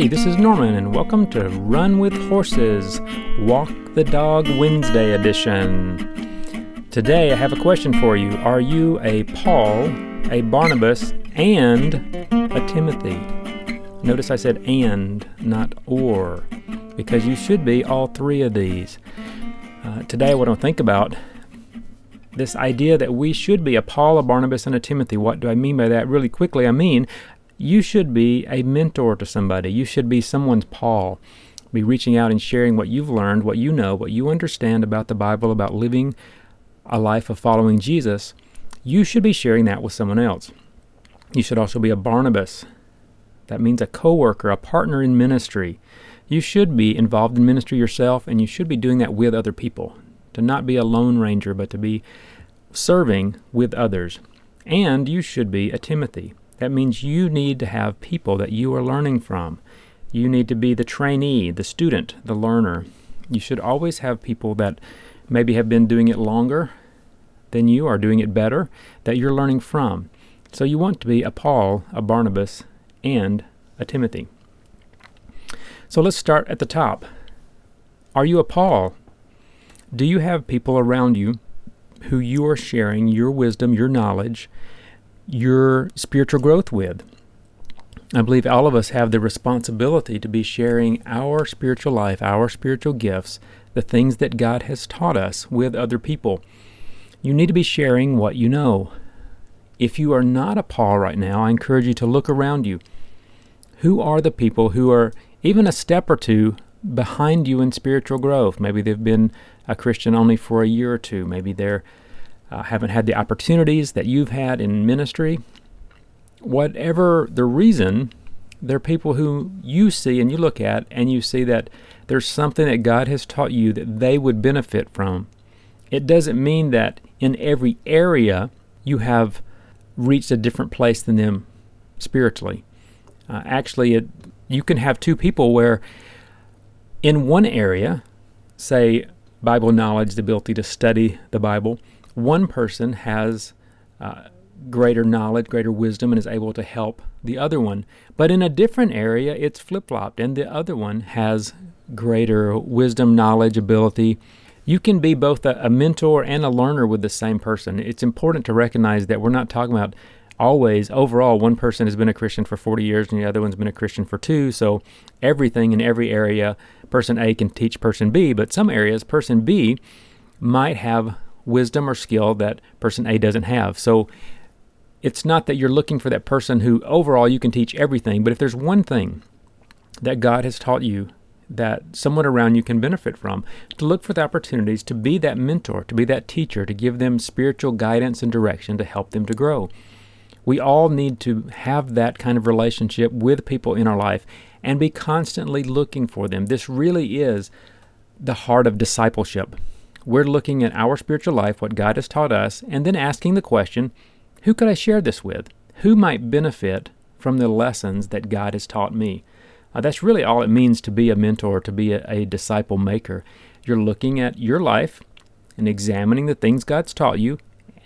Hey, this is Norman, and welcome to Run With Horses, Walk the Dog Wednesday edition. Today I have a question for you. Are you a Paul, a Barnabas, and a Timothy? Notice I said and, not or, because you should be all three of these. Today I want to think about this idea that we should be a Paul, a Barnabas, and a Timothy. What do I mean by that? Really quickly, I mean you should be a mentor to somebody. You should be someone's Paul. Be reaching out and sharing what you've learned, what you know, what you understand about the Bible, about living a life of following Jesus. You should be sharing that with someone else. You should also be a Barnabas. That means a co-worker, a partner in ministry. You should be involved in ministry yourself, and you should be doing that with other people. To not be a lone ranger, but to be serving with others. And you should be a Timothy. That means you need to have people that you are learning from. You need to be the trainee, the student, the learner. You should always have people that maybe have been doing it longer than you are, doing it better, that you're learning from. So you want to be a Paul, a Barnabas, and a Timothy. So let's start at the top. Are you a Paul? Do you have people around you who you are sharing your wisdom, your knowledge, your spiritual growth with? I believe all of us have the responsibility to be sharing our spiritual life, our spiritual gifts, the things that God has taught us with other people. You need to be sharing what you know. If you are not a Paul right now, I encourage you to look around you. Who are the people who are even a step or two behind you in spiritual growth? Maybe they've been a Christian only for a year or two. Maybe they're haven't had the opportunities that you've had in ministry. Whatever the reason, there are people who you see and you look at and you see that there's something that God has taught you that they would benefit from. It doesn't mean that in every area you have reached a different place than them spiritually. You can have two people where in one area, say Bible knowledge, the ability to study the Bible, one person has greater knowledge, greater wisdom, and is able to help the other one. But in a different area, it's flip-flopped, and the other one has greater wisdom, knowledge, ability. You can be both a mentor and a learner with the same person. It's important to recognize that we're not talking about always, overall, one person has been a Christian for 40 years and the other one's been a Christian for 2, so everything in every area, person A can teach person B, but some areas, person B might have wisdom or skill that person A doesn't have. So it's not that you're looking for that person who overall you can teach everything, but if there's one thing that God has taught you that someone around you can benefit from, to look for the opportunities to be that mentor, to be that teacher, to give them spiritual guidance and direction to help them to grow. We all need to have that kind of relationship with people in our life and be constantly looking for them. This really is the heart of discipleship. We're looking at our spiritual life, what God has taught us, and then asking the question, who could I share this with? Who might benefit from the lessons that God has taught me? That's really all it means to be a mentor, to be a disciple maker. You're looking at your life and examining the things God's taught you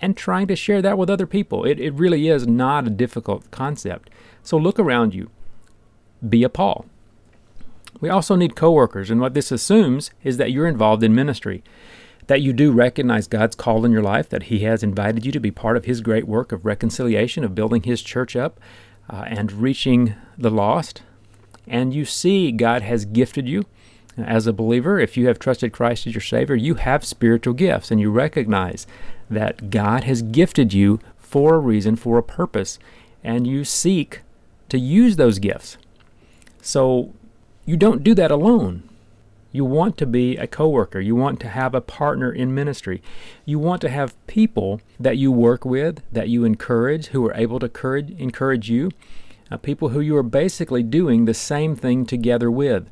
and trying to share that with other people. It really is not a difficult concept. So look around you. Be a Paul. We also need co-workers, and what this assumes is that you're involved in ministry, that you do recognize God's call in your life, that He has invited you to be part of His great work of reconciliation, of building His church up and reaching the lost. And you see God has gifted you as a believer. If you have trusted Christ as your Savior, you have spiritual gifts, and you recognize that God has gifted you for a reason, for a purpose, and you seek to use those gifts. So you don't do that alone. You want to be a coworker. You want to have a partner in ministry. You want to have people that you work with, that you encourage, who are able to encourage you, people who you are basically doing the same thing together with.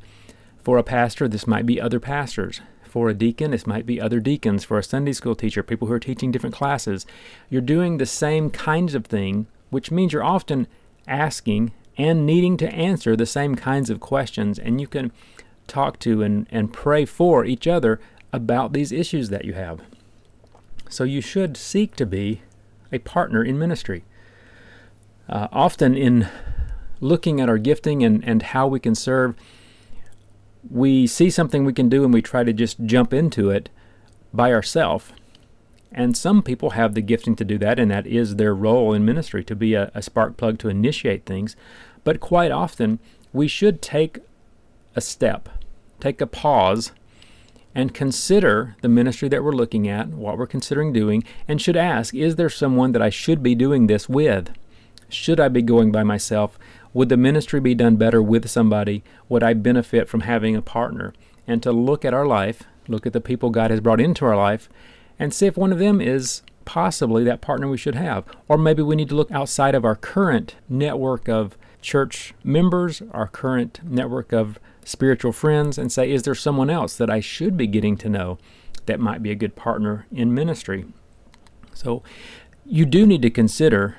For a pastor, this might be other pastors. For a deacon, this might be other deacons. For a Sunday school teacher, people who are teaching different classes. You're doing the same kinds of thing, which means you're often asking and needing to answer the same kinds of questions, and you can talk to and pray for each other about these issues that you have. So you should seek to be a partner in ministry. Often in looking at our gifting and how we can serve, we see something we can do and we try to just jump into it by ourselves. And some people have the gifting to do that, and that is their role in ministry, to be a spark plug to initiate things. But quite often, we should take a step, take a pause, and consider the ministry that we're looking at, what we're considering doing, and should ask, is there someone that I should be doing this with? Should I be going by myself? Would the ministry be done better with somebody? Would I benefit from having a partner? And to look at our life, look at the people God has brought into our life, and see if one of them is possibly that partner we should have. Or maybe we need to look outside of our current network of church members, our current network of spiritual friends, and say, is there someone else that I should be getting to know that might be a good partner in ministry? So you do need to consider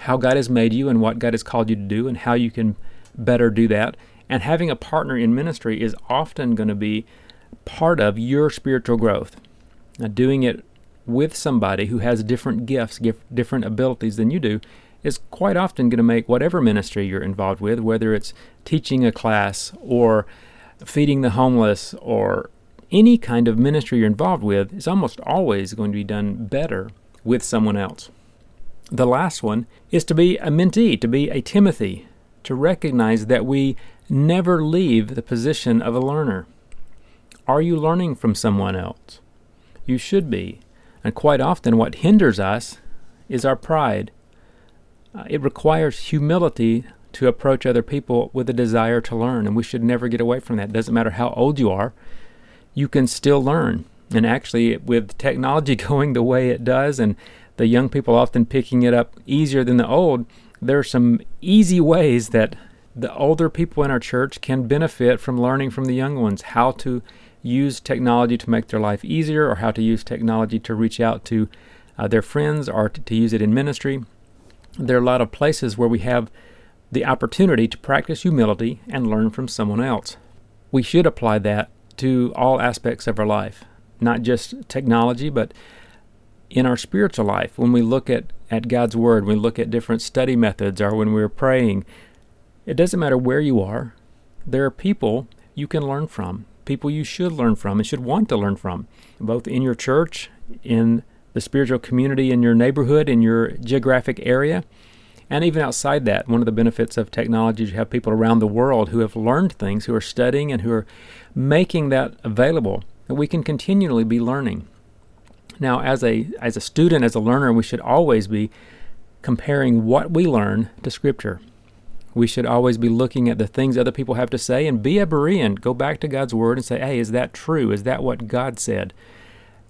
how God has made you and what God has called you to do and how you can better do that. And having a partner in ministry is often going to be part of your spiritual growth. Now, doing it with somebody who has different gifts, different abilities than you do, is quite often going to make whatever ministry you're involved with, whether it's teaching a class or feeding the homeless or any kind of ministry you're involved with, is almost always going to be done better with someone else. The last one is to be a mentee, to be a Timothy, to recognize that we never leave the position of a learner. Are you learning from someone else? You should be. And quite often what hinders us is our pride. It requires humility to approach other people with a desire to learn, and we should never get away from that. It doesn't matter how old you are, you can still learn. And actually, with technology going the way it does and the young people often picking it up easier than the old, there are some easy ways that the older people in our church can benefit from learning from the young ones, how to use technology to make their life easier, or how to use technology to reach out to their friends, or to use it in ministry. There are a lot of places where we have the opportunity to practice humility and learn from someone else. We should apply that to all aspects of our life, not just technology, but in our spiritual life. When we look at God's Word, we look at different study methods, or when we're praying, it doesn't matter where you are. There are people you can learn from, people you should learn from and should want to learn from, both in your church, in the spiritual community, in your neighborhood, in your geographic area, and even outside that. One of the benefits of technology is you have people around the world who have learned things, who are studying, and who are making that available, that we can continually be learning. Now, as a student, as a learner, we should always be comparing what we learn to Scripture. We should always be looking at the things other people have to say and be a Berean. Go back to God's Word and say, hey, is that true? Is that what God said?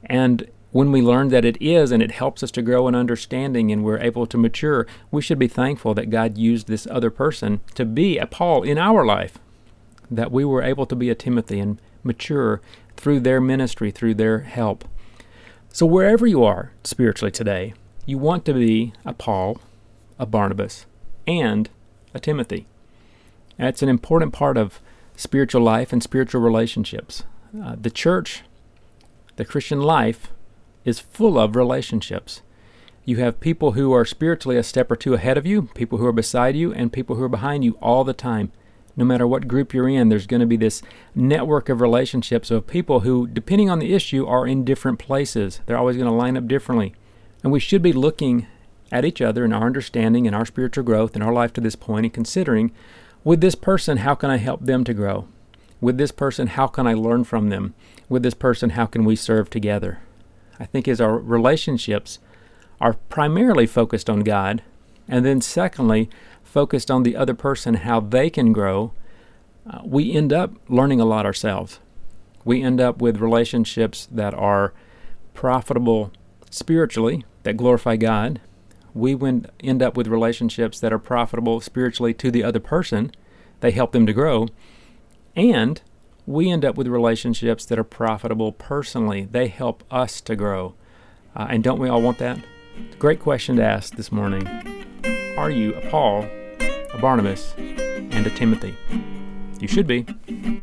And when we learn that it is, and it helps us to grow in understanding and we're able to mature, we should be thankful that God used this other person to be a Paul in our life, that we were able to be a Timothy and mature through their ministry, through their help. So wherever you are spiritually today, you want to be a Paul, a Barnabas, and a Timothy. That's an important part of spiritual life and spiritual relationships. The church, the Christian life, is full of relationships. You have people who are spiritually a step or two ahead of you, people who are beside you, and people who are behind you all the time. No matter what group you're in, there's going to be this network of relationships of people who, depending on the issue, are in different places. They're always going to line up differently. And we should be looking at each other and our understanding and our spiritual growth and our life to this point, and considering, with this person, how can I help them to grow? With this person, how can I learn from them? With this person, how can we serve together? I think is our relationships are primarily focused on God, and then secondly, focused on the other person, how they can grow, we end up learning a lot ourselves. We end up with relationships that are profitable spiritually, that glorify God. We end up with relationships that are profitable spiritually to the other person. They help them to grow. And we end up with relationships that are profitable personally. They help us to grow. And don't we all want that? It's a great question to ask this morning. Are you a Paul, a Barnabas, and a Timothy? You should be.